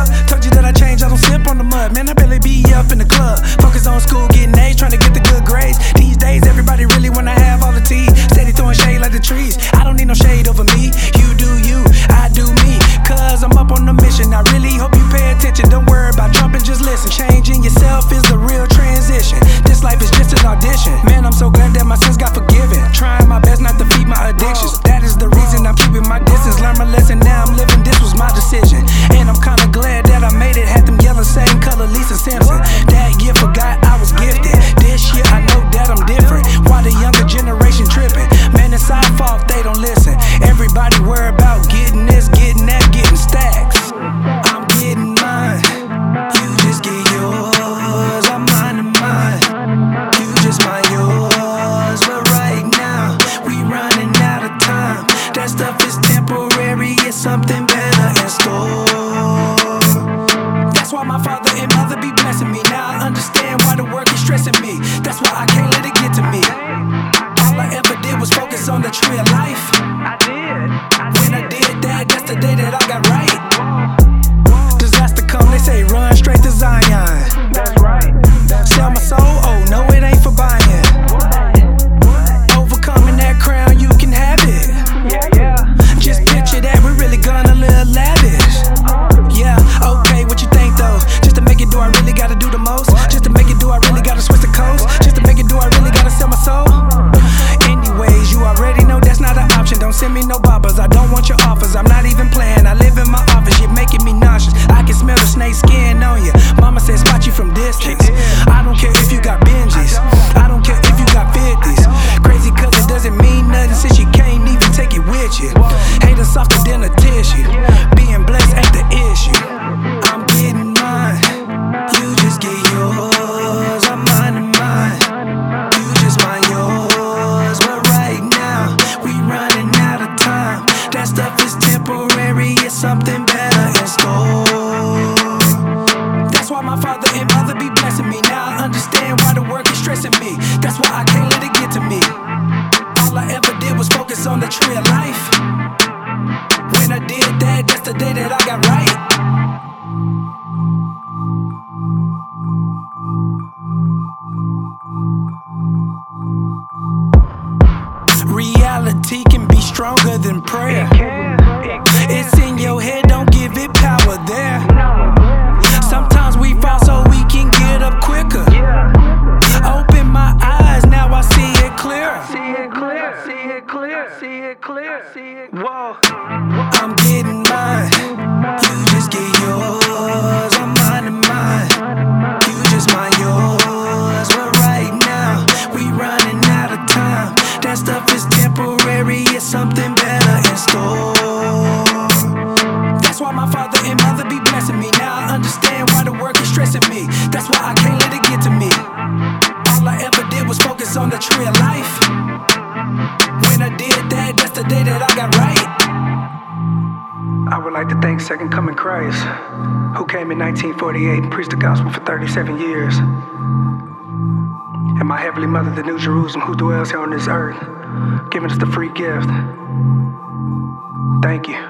up. Told you that I changed, I don't slip on the mud. Man, I barely be up in the club. Focus on school, getting A's, trying to get the good grades. These days, everybody really wanna have all the tea. Steady throwing shade like the trees. I don't need no shade over me. You do you, I do me. Cause I'm up on a mission. I really hope you pay attention. Don't worry about jumping, just listen. Changing yourself is the real transition. This life is just an audition. Man, I'm so glad that my sins got forgiven. Trying my best not to feed my addictions. That is the reason I'm keeping my distance. Learn my lesson, now I'm living. This was my decision. And I'm kinda glad that I made it. Had them yelling, same color, Lisa Simpson. That year forgot I was gifted. This year I know that I'm different. Why the younger generation tripping? Man, it's our fault they don't listen. Everybody worry about getting this, getting that, getting stacks. I'm getting mine. You just get yours. I'm minding mine. You just mind yours. But right now, we running out of time. That stuff is temporary. It's something better in store. That's why my father and mother be blessing me. Now I understand why the work is stressing me. That's why I can't let it get to me. All I ever did was focus on the tree of life. When I did that, that's the day that I got right. Disaster come, they say run straight to Zion. Sell my soul, oh no, it ain't for buying. Overcoming that crown, you can have it. Just picture that, we really gonna live lavish. Yeah, okay, what you think though? Just to make it, do I really gotta do the most? Just to make it, do I really gotta switch the coast? Just to make it, do I really gotta sell my soul? Anyways, you already know that's not an option. Don't send me no bobbers, I don't want your offers. I'm not even playing, I live in my office. You're making me nauseous, I can smell the snake skin on you. Mama said spot you from distance. I don't care if you got binges, I don't care if you got 50s. Crazy cause it doesn't mean nothing since you can't even take it with you. Haters softer than a tissue. Being blessed ain't the issue. I'm getting mine, you just get yours. I'm minding mine, you just mind yours. But right now, we running out of time. That stuff is temporary, it's something better in store. That's why my father and mother be blessing me. Now I understand why the work is stressing me. That's why I can't let it get to me. All I ever did was focus on the tree of life. When I did that, that's the day that I got right. Reality can be stronger than prayer. It's in your head, don't give it power there. Sometimes we fall so we can get up quicker. Open my eyes, now I see it clearer. Whoa. I'm getting mine, you just get yours. I'm minding mine, you just mind yours. But right now, we running out of time. That stuff is temporary, it's something better in store. That's why my father and mother be blessing me. Now I understand why the work is stressing me. That's why I can't let it get to me. All I ever did was focus on the tree of life. When I did that, that's the day that I got right. I would like to thank Second Coming Christ, who came in 1948 and preached the gospel for 37 years. And my Heavenly Mother, the New Jerusalem, who dwells here on this earth, giving us the free gift. Thank you.